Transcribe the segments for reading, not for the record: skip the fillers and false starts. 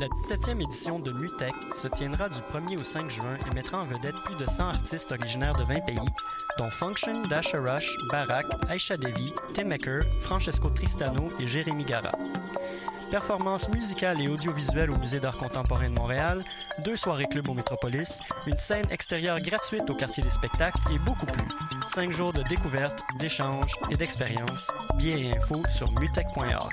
La 17e édition de Mutech se tiendra du 1er au 5 juin et mettra en vedette plus de 100 artistes originaires de 20 pays, dont Function, Dasha Rush, Barak, Aisha Devi, Tim Maker, Francesco Tristano et Jérémy Gara. Performances musicales et audiovisuelles au Musée d'Art Contemporain de Montréal, 2 soirées club au Métropolis, une scène extérieure gratuite au Quartier des Spectacles et beaucoup plus. 5 jours de découvertes, d'échanges et d'expériences. Billets et infos sur mutech.org.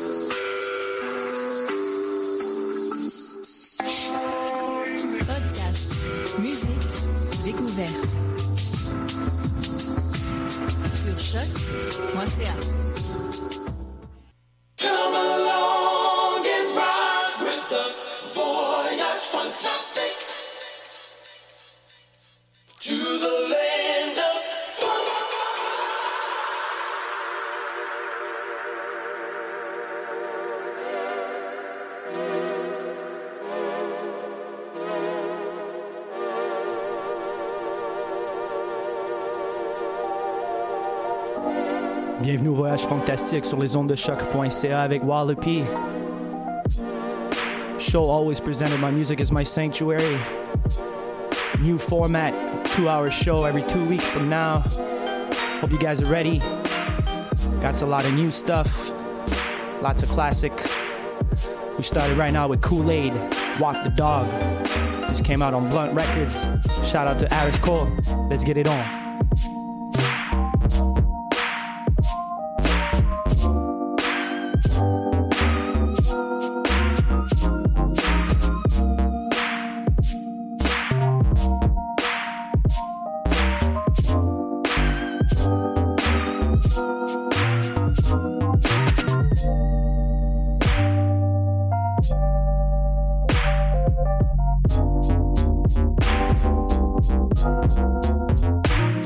Musique, découverte. Sur choc.ca. Come along and ride with the Voyage Fantastique to the land of fun. Bienvenue au Voyage Fantastique sur les ondes de choc.ca avec Walla P. Show always presented my music as my sanctuary. New format, 2-hour show every 2 weeks from now. Hope you guys are ready. Got a lot of new stuff, lots of classic. We started right now with Kool-Aid, Walk the Dog. Just came out on Blunt Records. Shout out to Aris Cole. Let's get it on. Thank you.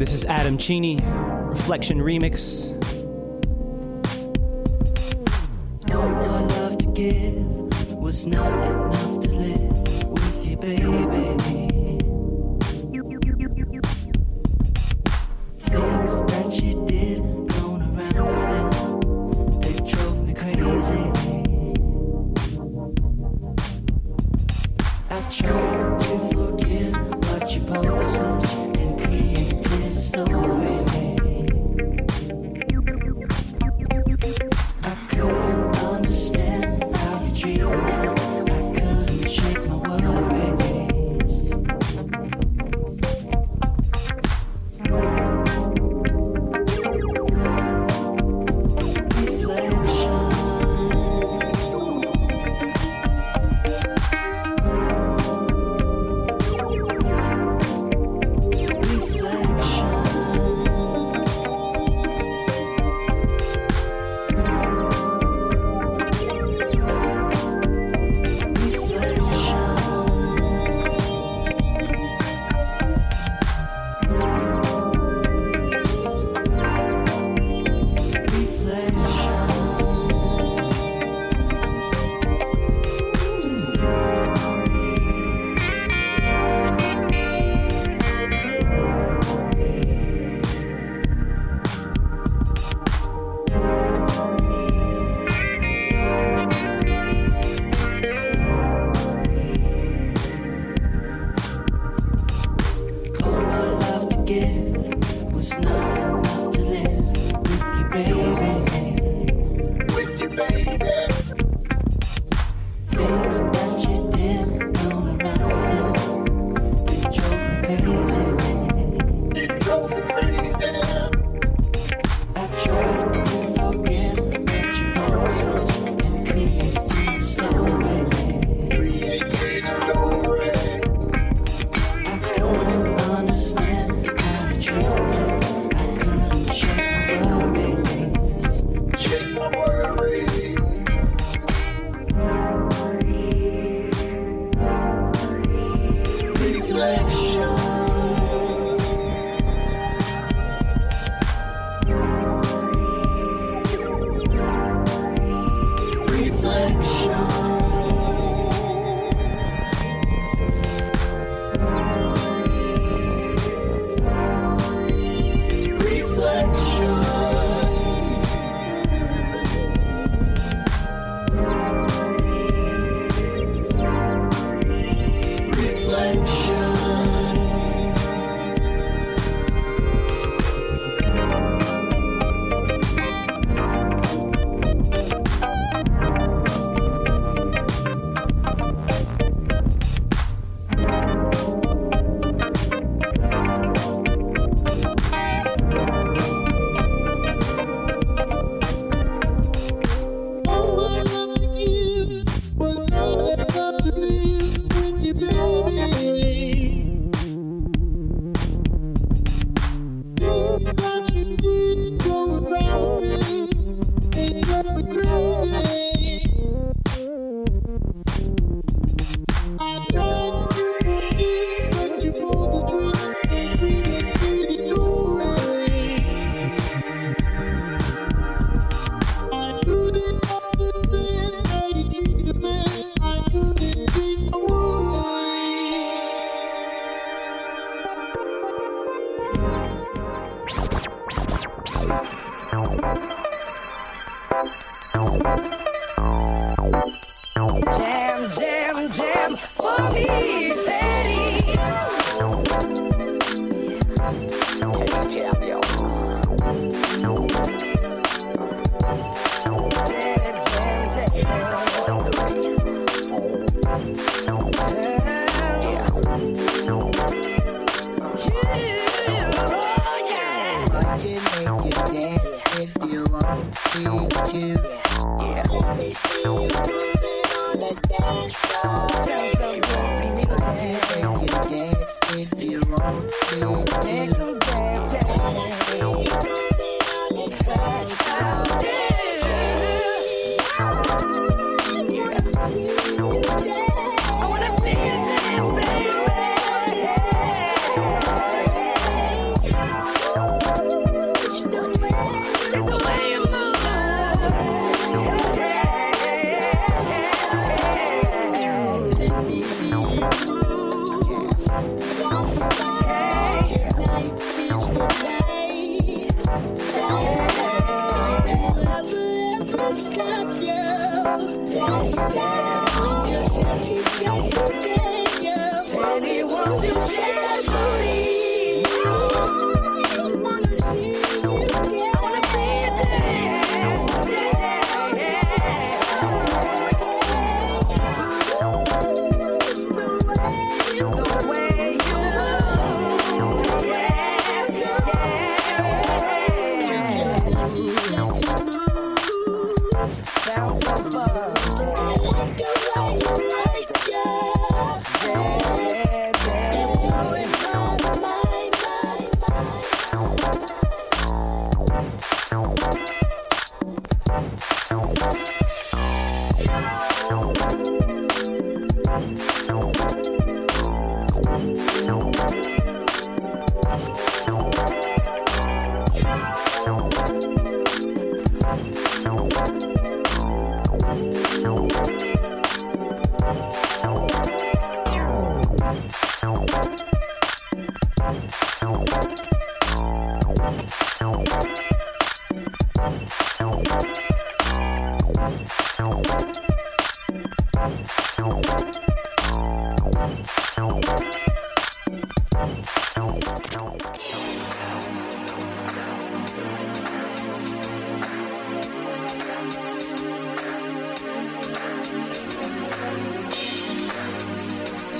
This is Adam Chini, Reflection Remix. No more love to give was not enough to live with you, baby. Things that you did, going around with them, they drove me crazy. I tried to forgive, but you pulled the switch and created a story.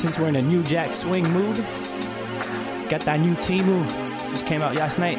Since we're in a new jack swing mood, got that new T-move, just came out last night.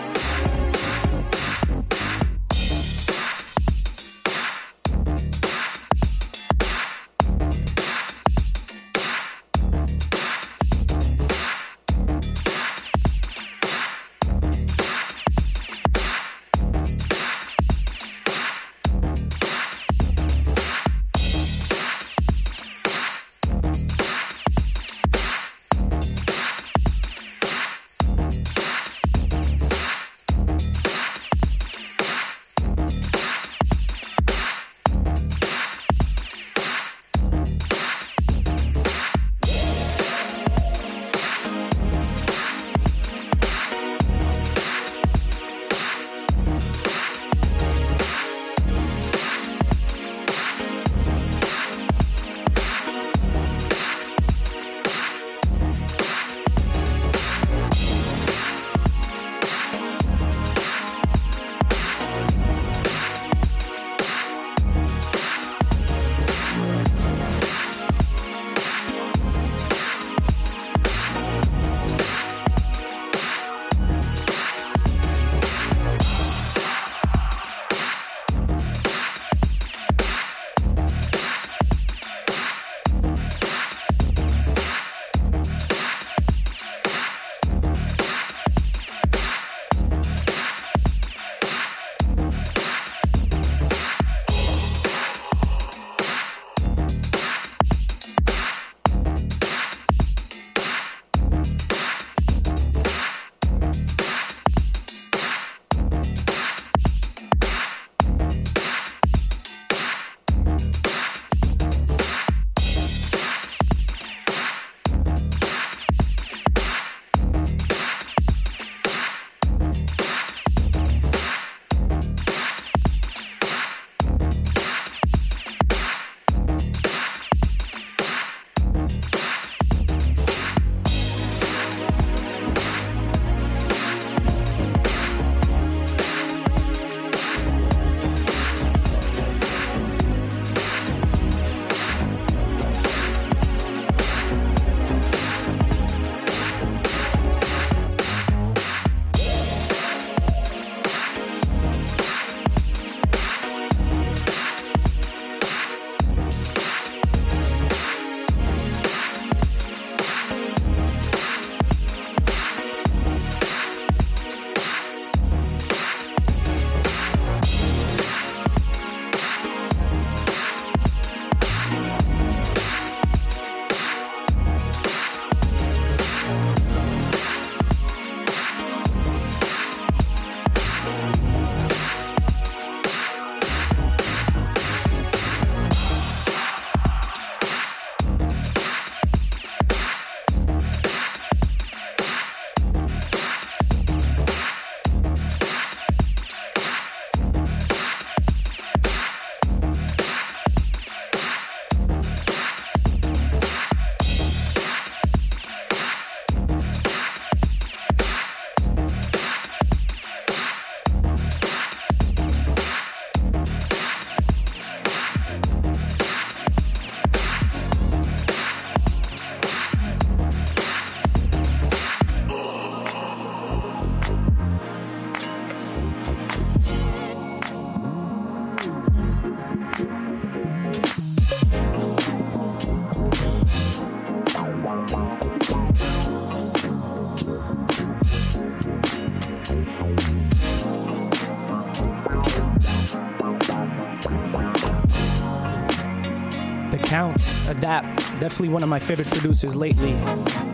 Hadap, definitely one of my favorite producers lately.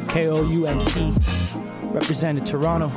K-O-U-N-T, represented Toronto.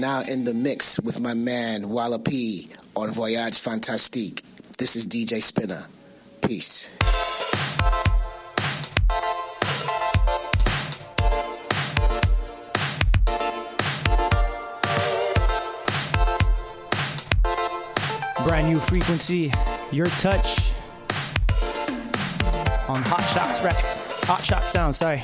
now in the mix with my man Walla P on Voyage Fantastique. This is DJ Spinner. Peace. Brand new frequency, Your Touch on Hot Shot Sound, sorry.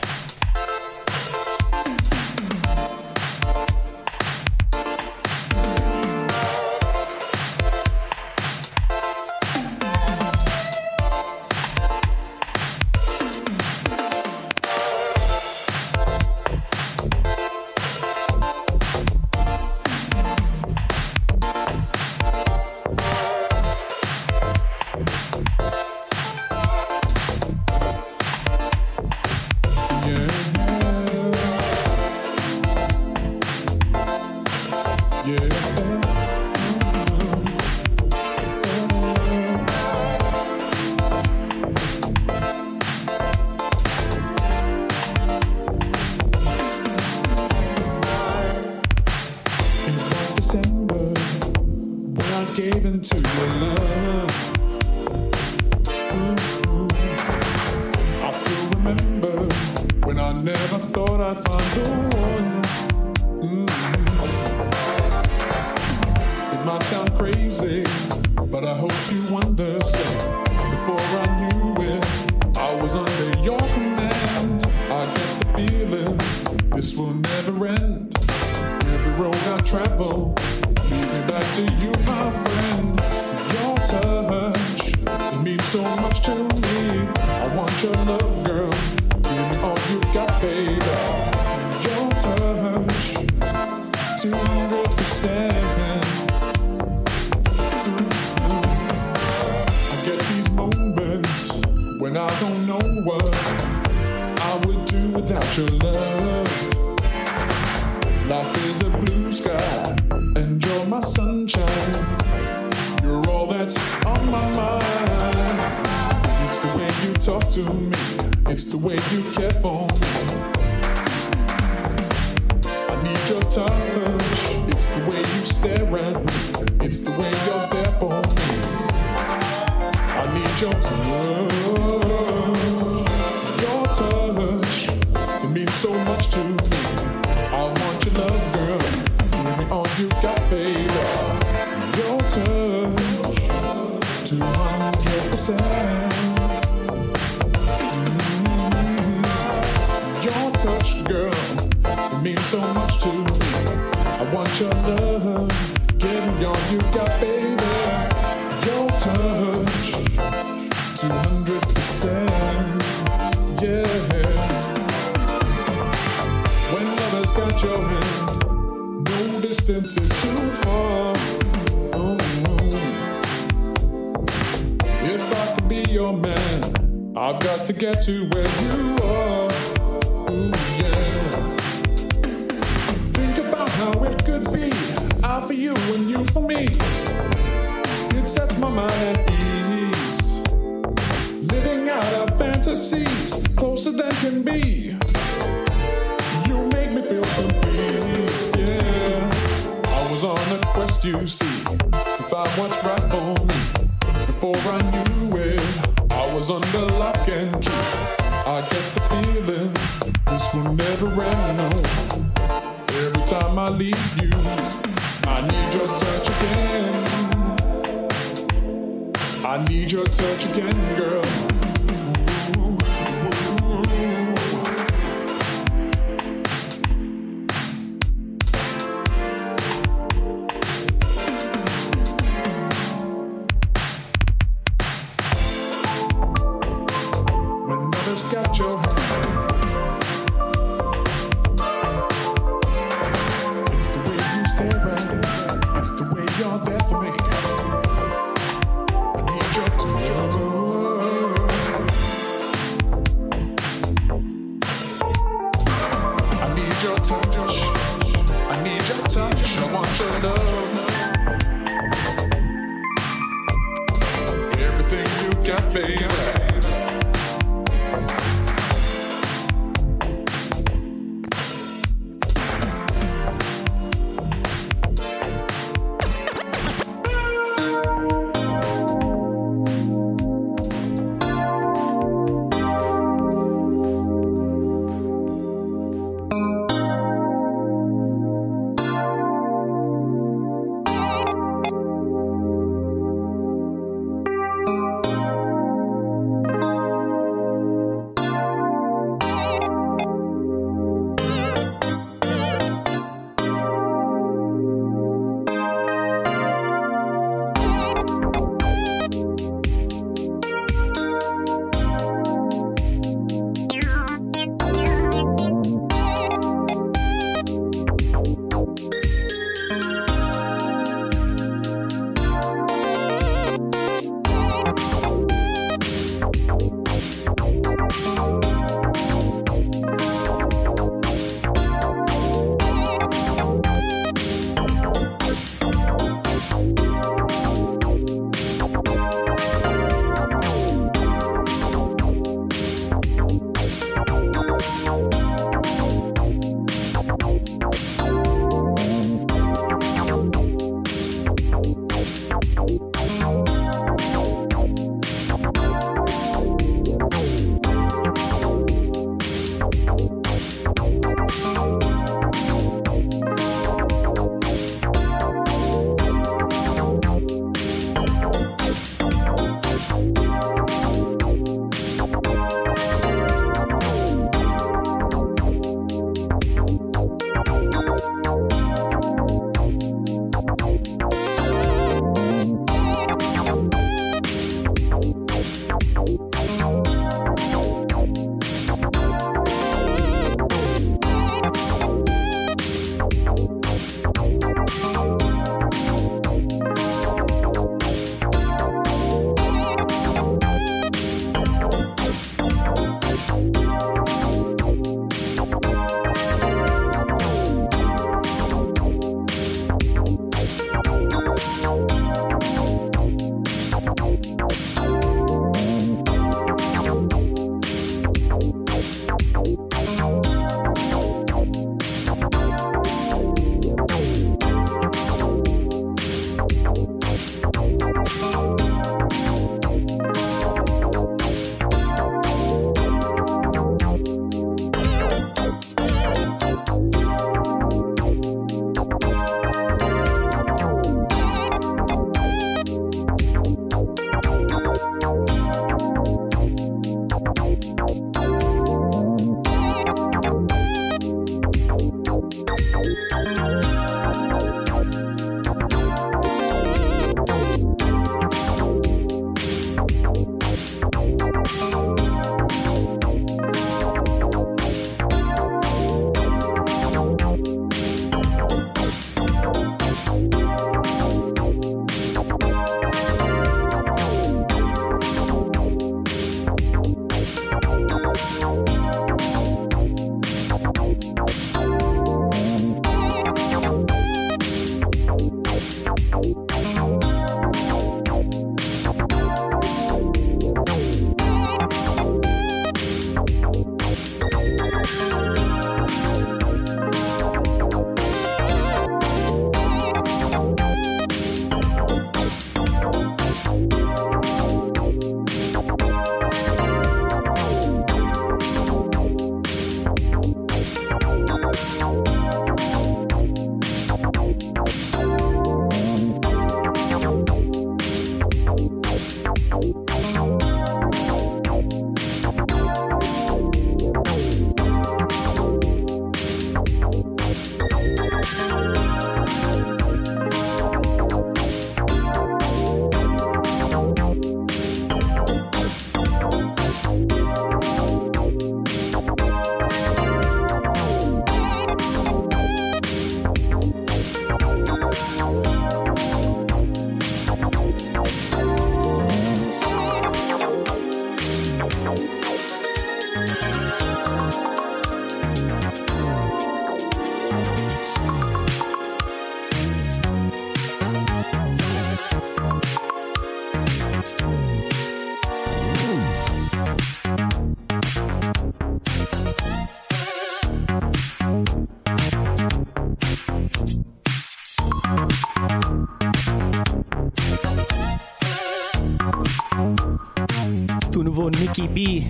nouveau Nicky B,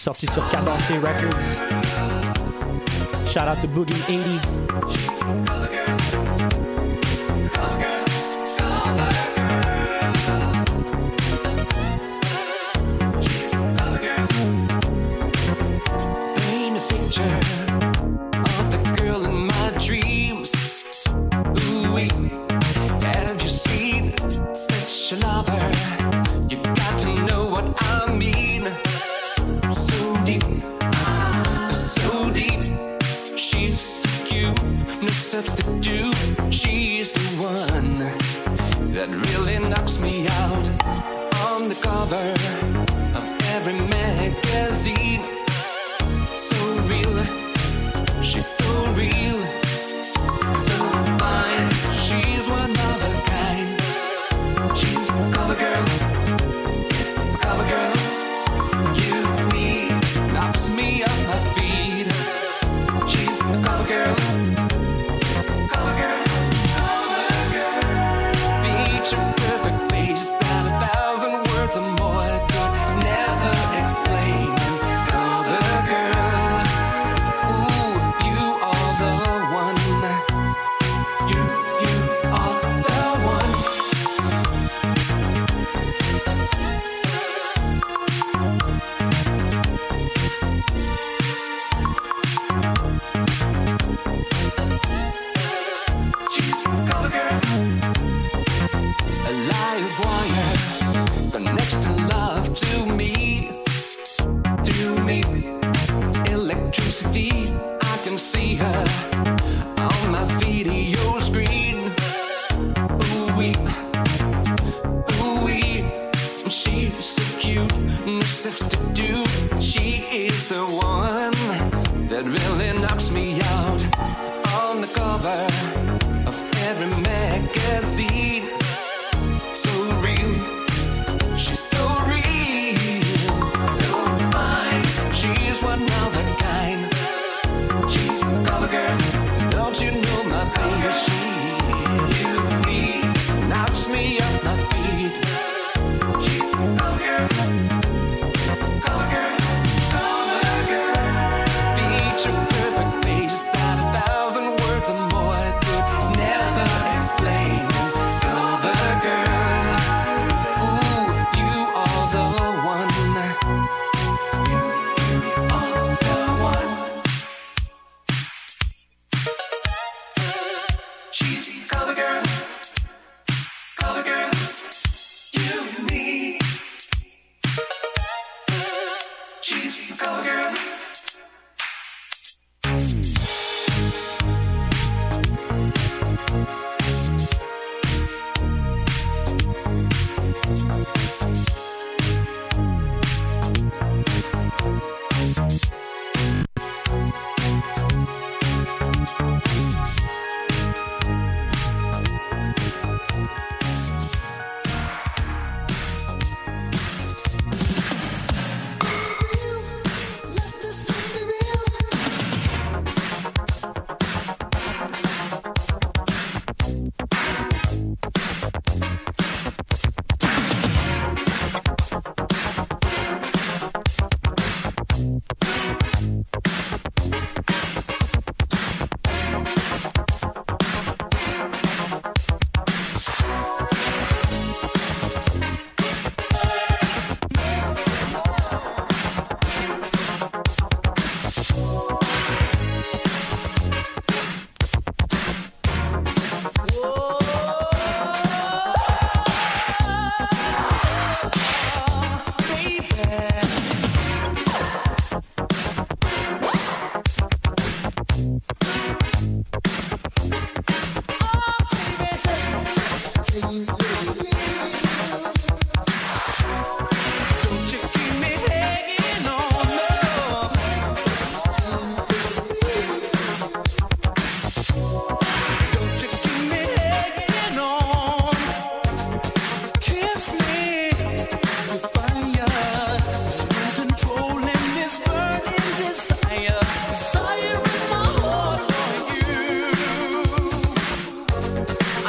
sorti sur Cadence Records. Shout out to Boogie 80.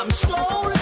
I'm slowly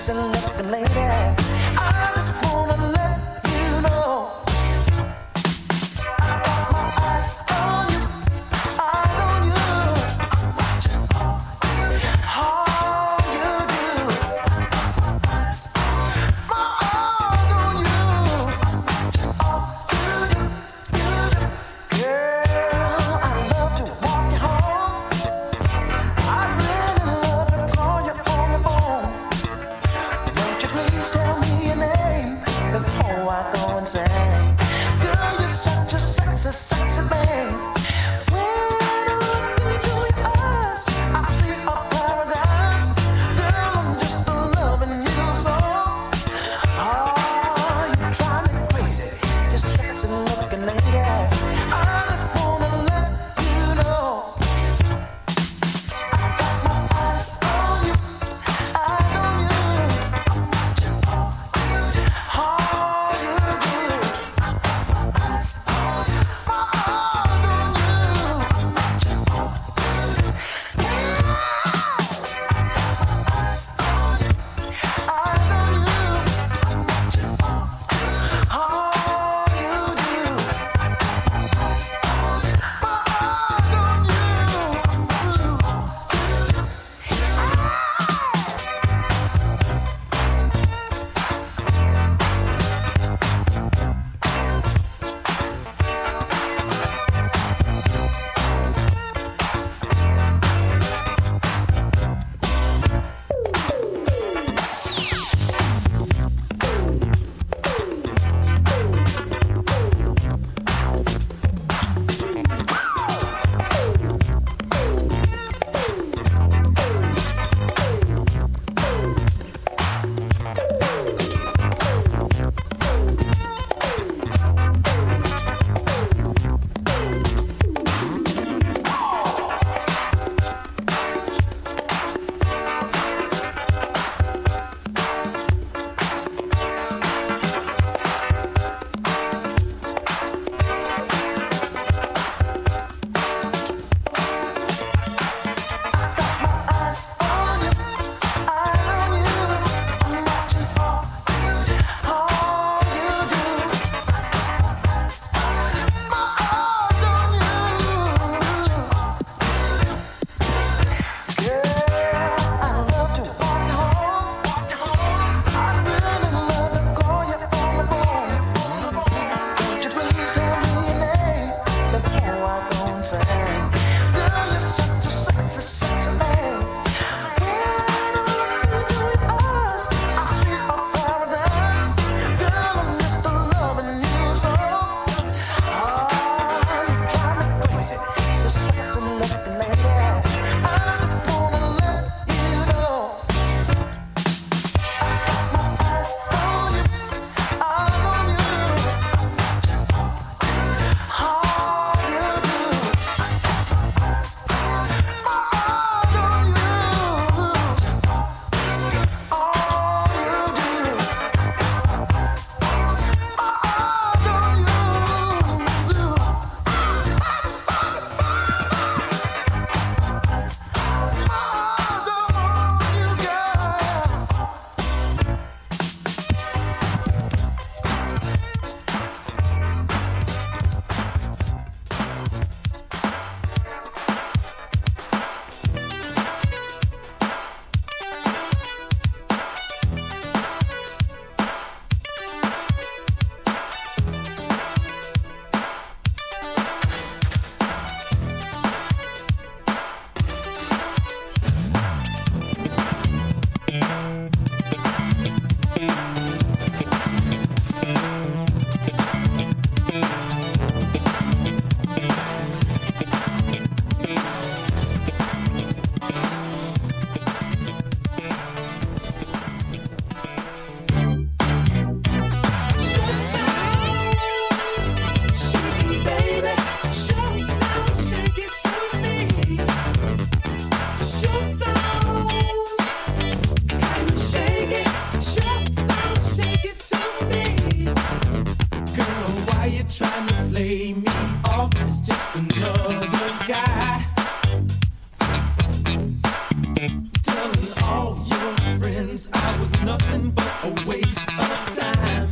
sexy looking lady. I just wanna let you know I got my eyes on you, I'm watching all you do. I got my eyes on you, I'm watching all you do. Girl, I love to walk you home. I'd really love to call you on the phone. Won't you please? was nothing but a waste of time.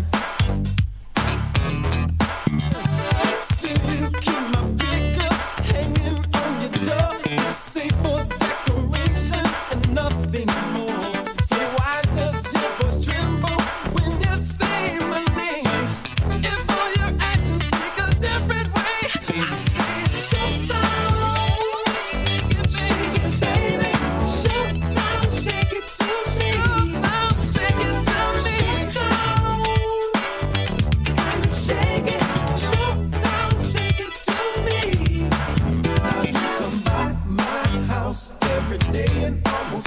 Still you keep my picture hanging on your door. It's safe for decoration and nothing more. So why does your voice tremble when you say my name? If all your actions speak a different way, I say it's your sound, shake it, baby. It's your sound, shake it to me. Your sound, shake it to me. Your sound, kind of shake it. Your sound, shake it to me. Now you come by my house every day and almost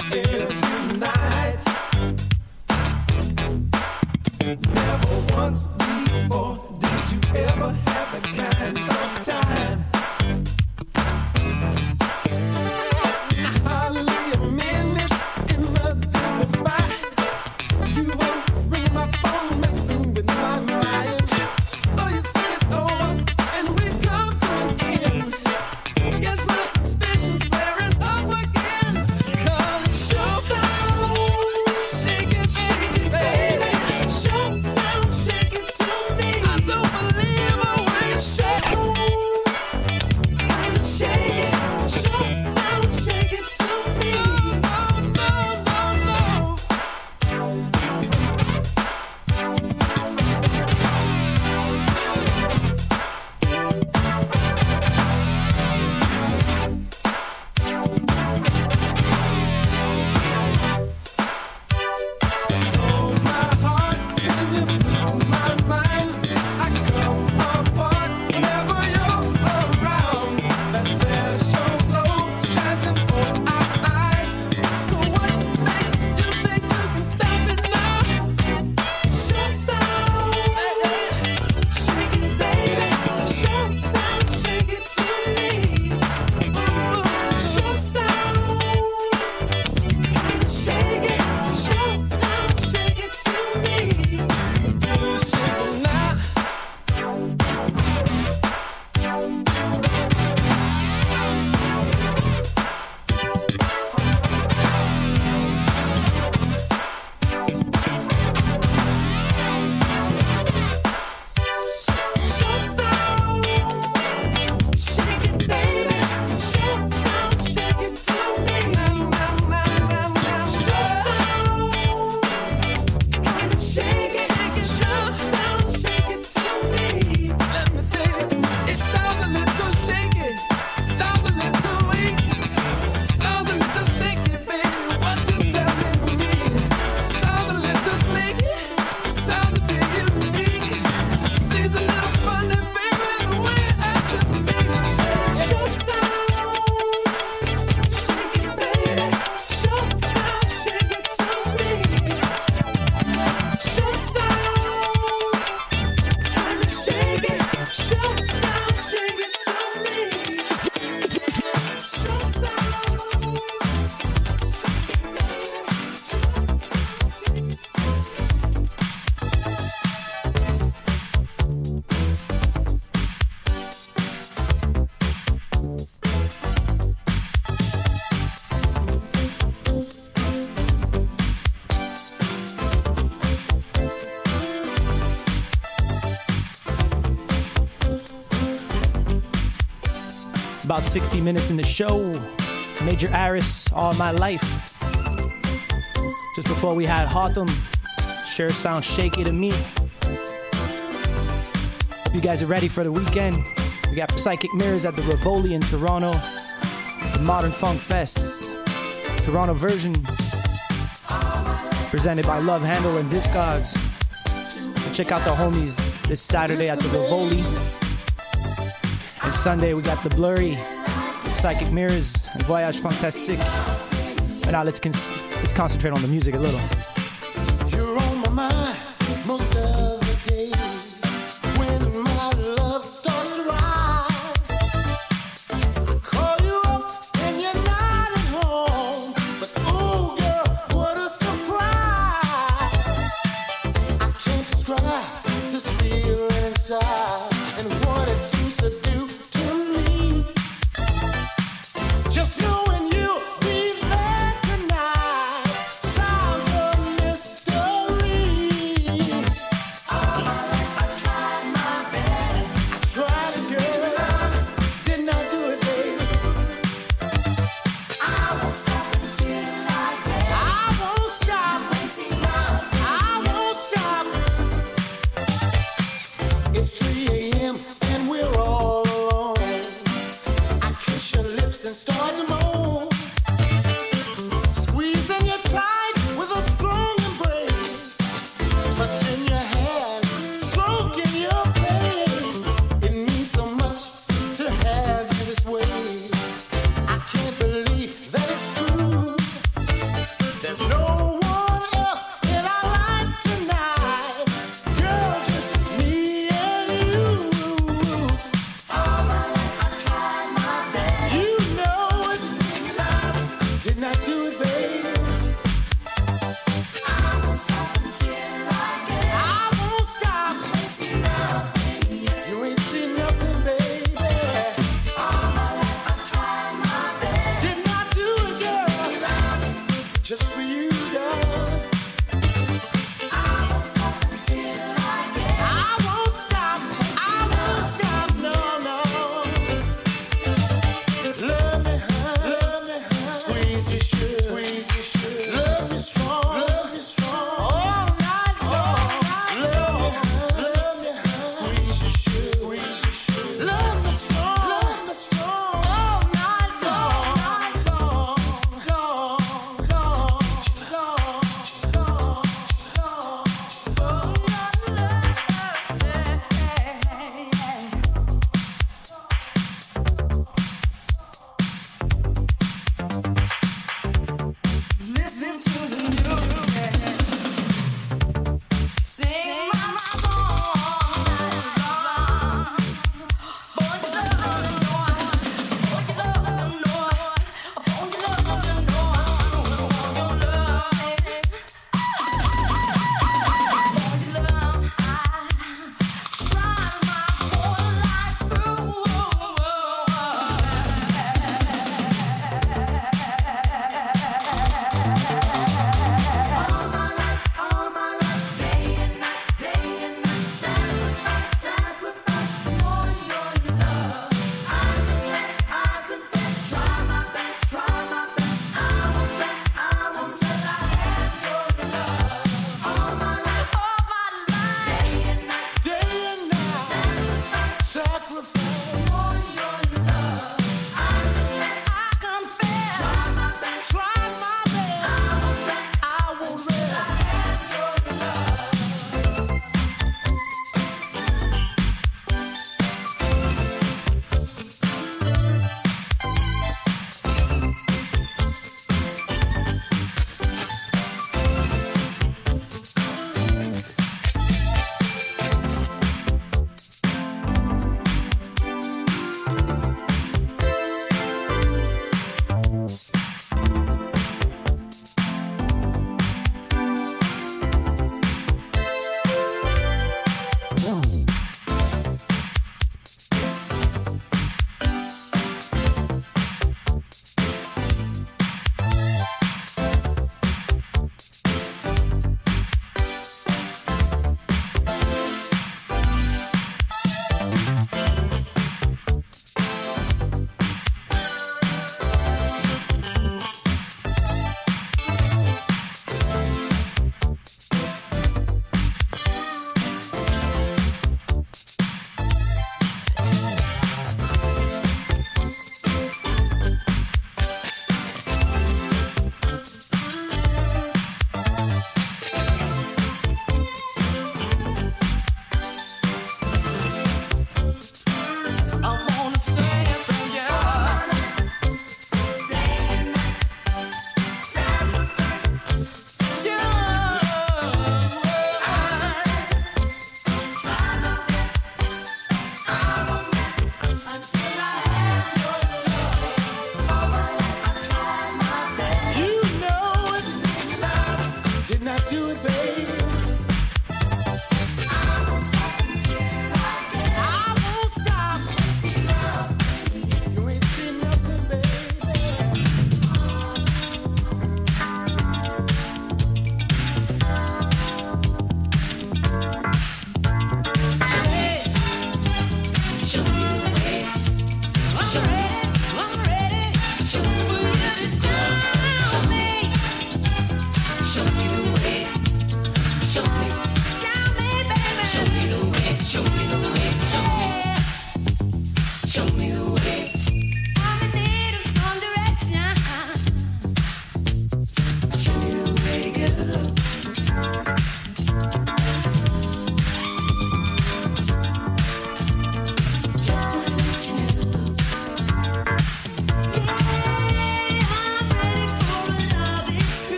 every night. Never once before did you ever have that kind of time. Hardly a minute and nothing goes by. You won't ring my phone, messing with my mind. Oh, you say it's over and we've come to an end. Guess my suspicion's flaring up again. 'Cause it's your sound, shake it, baby. It's your sound, shake it to me. I don't believe a word. It's your sound, kind of shake it. It's your sound, shake it to me. No. About 60 minutes in the show. Major Aris, All My Life. Just before we had Hotham, sure sounds shaky to me. Hope you guys are ready for the weekend. We got Psychic Mirrors at the Rivoli in Toronto. The Modern Funk Fest, Toronto version, presented by Love Handle and Discogs. So check out the homies this Saturday at the Rivoli. Sunday, we got The Bleury, Psychic Mirrors, and Voyage Fantastique. But now let's concentrate on the music a little. You're on my mind most of the days. When my love starts to rise, I call you up and you're not at home. But oh girl, what a surprise. I can't describe this feeling inside and what it seems to do. Just knowing you'll be there tonight sounds a mystery.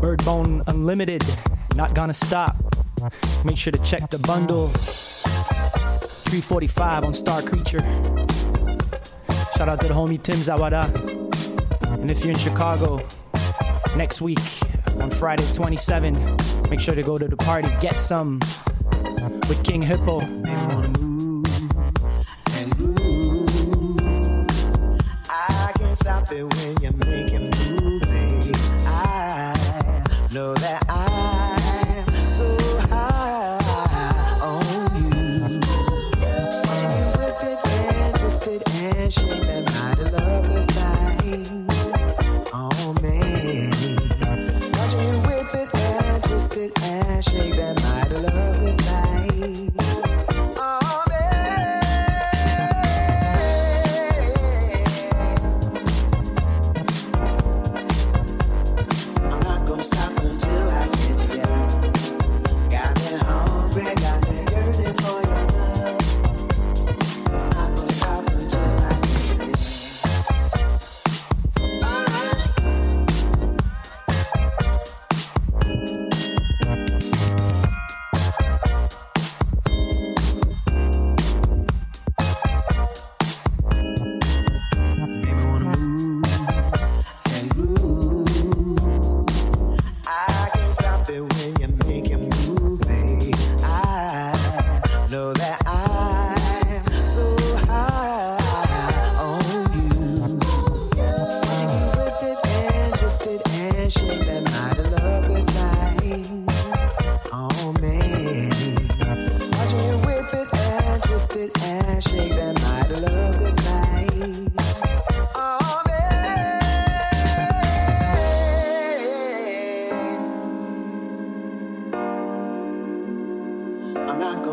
Birdbone Unlimited, not gonna stop. Make sure to check the bundle. 345 on Star Creature. Shout out to the homie Tim Zawada. And if you're in Chicago next week on Friday 27, make sure to go to the party. Get some with King Hippo. Stop it when you're making moving. I know that I'm so high on you. Watching you whip it and twist it and shape and hide a love with light on me. Watching you whip it and twist it and shape and hide a love with light.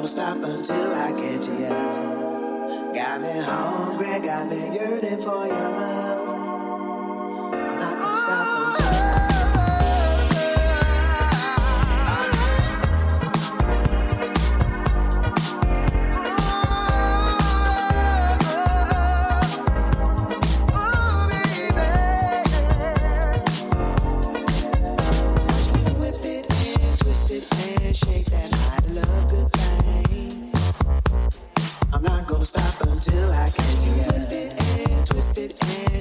Stop until I catch you. Whip it and twist it and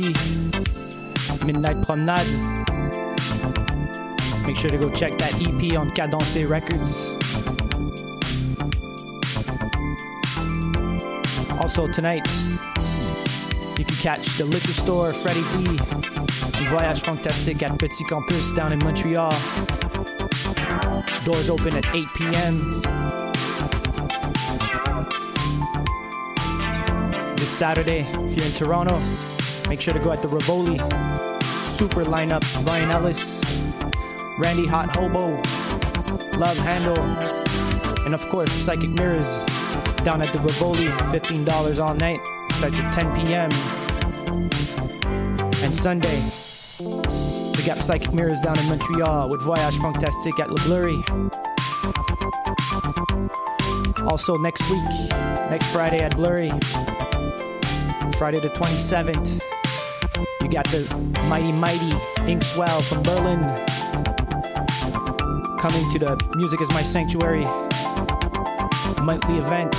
P, Midnight Promenade. Make sure to go check that EP on Cadence Records. Also tonight, you can catch The Liquor Store, Freddie B, Voyage Fantastique at Petit Campus down in Montreal. Doors open at 8 p.m. This Saturday, if you're in Toronto, make sure to go at the Rivoli. Super lineup, Ryan Ellis, Randy Hot Hobo, Love Handle, and of course Psychic Mirrors down at the Rivoli, $15 all night, starts at 10 p.m. And Sunday, we got Psychic Mirrors down in Montreal with Voyage Fantastique at Le Bleury. Also next week, next Friday at Bleury, Friday the 27th, you got the mighty Inkswell from Berlin coming to the Music Is My Sanctuary monthly event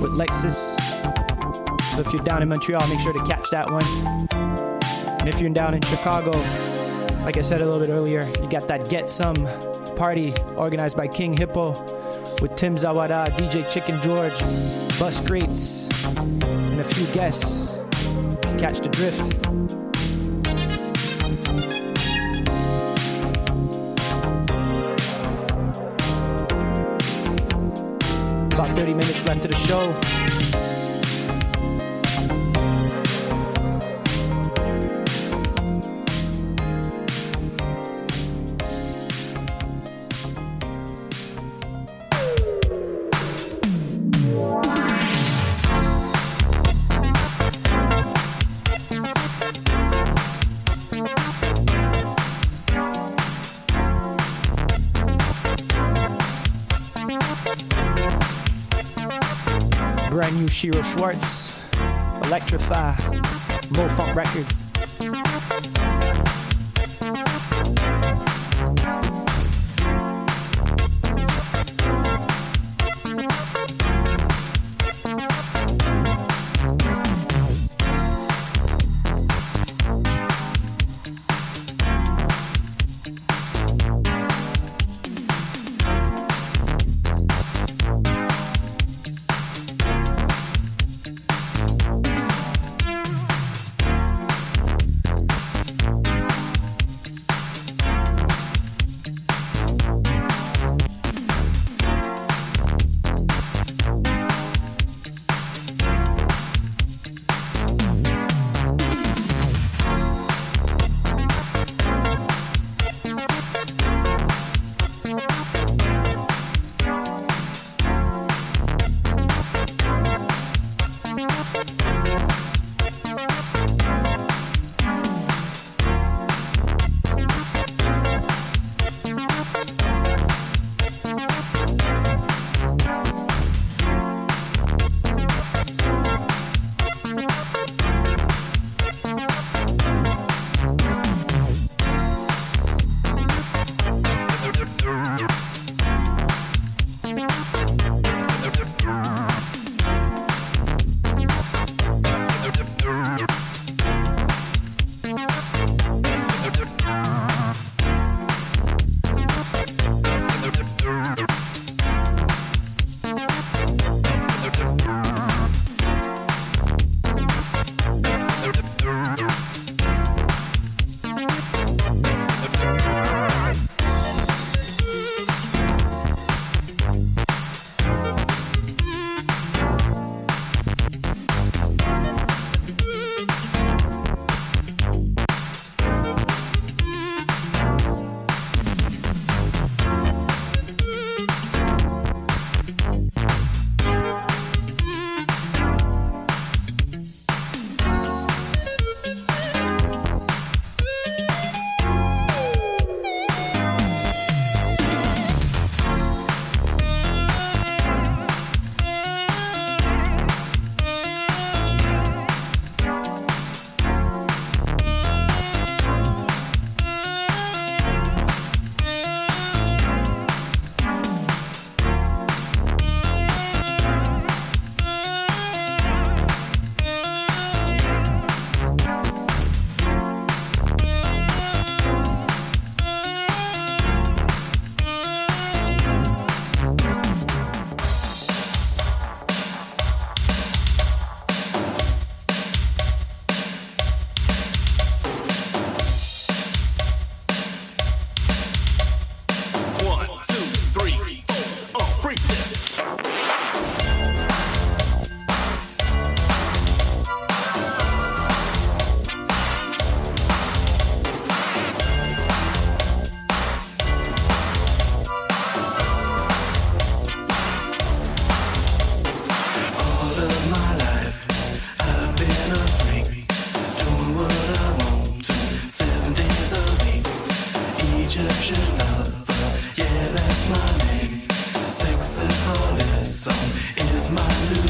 with Lexus. So if you're down in Montreal, make sure to catch that one. And if you're down in Chicago, like I said a little bit earlier, you got that Get Some party organized by King Hippo with Tim Zawada, DJ Chicken George, Bus Greats, and a few guests. Catch the drift. About 30 minutes left to the show. Shiro Schwartz, Electrify, Mo Funk Records. All is on is my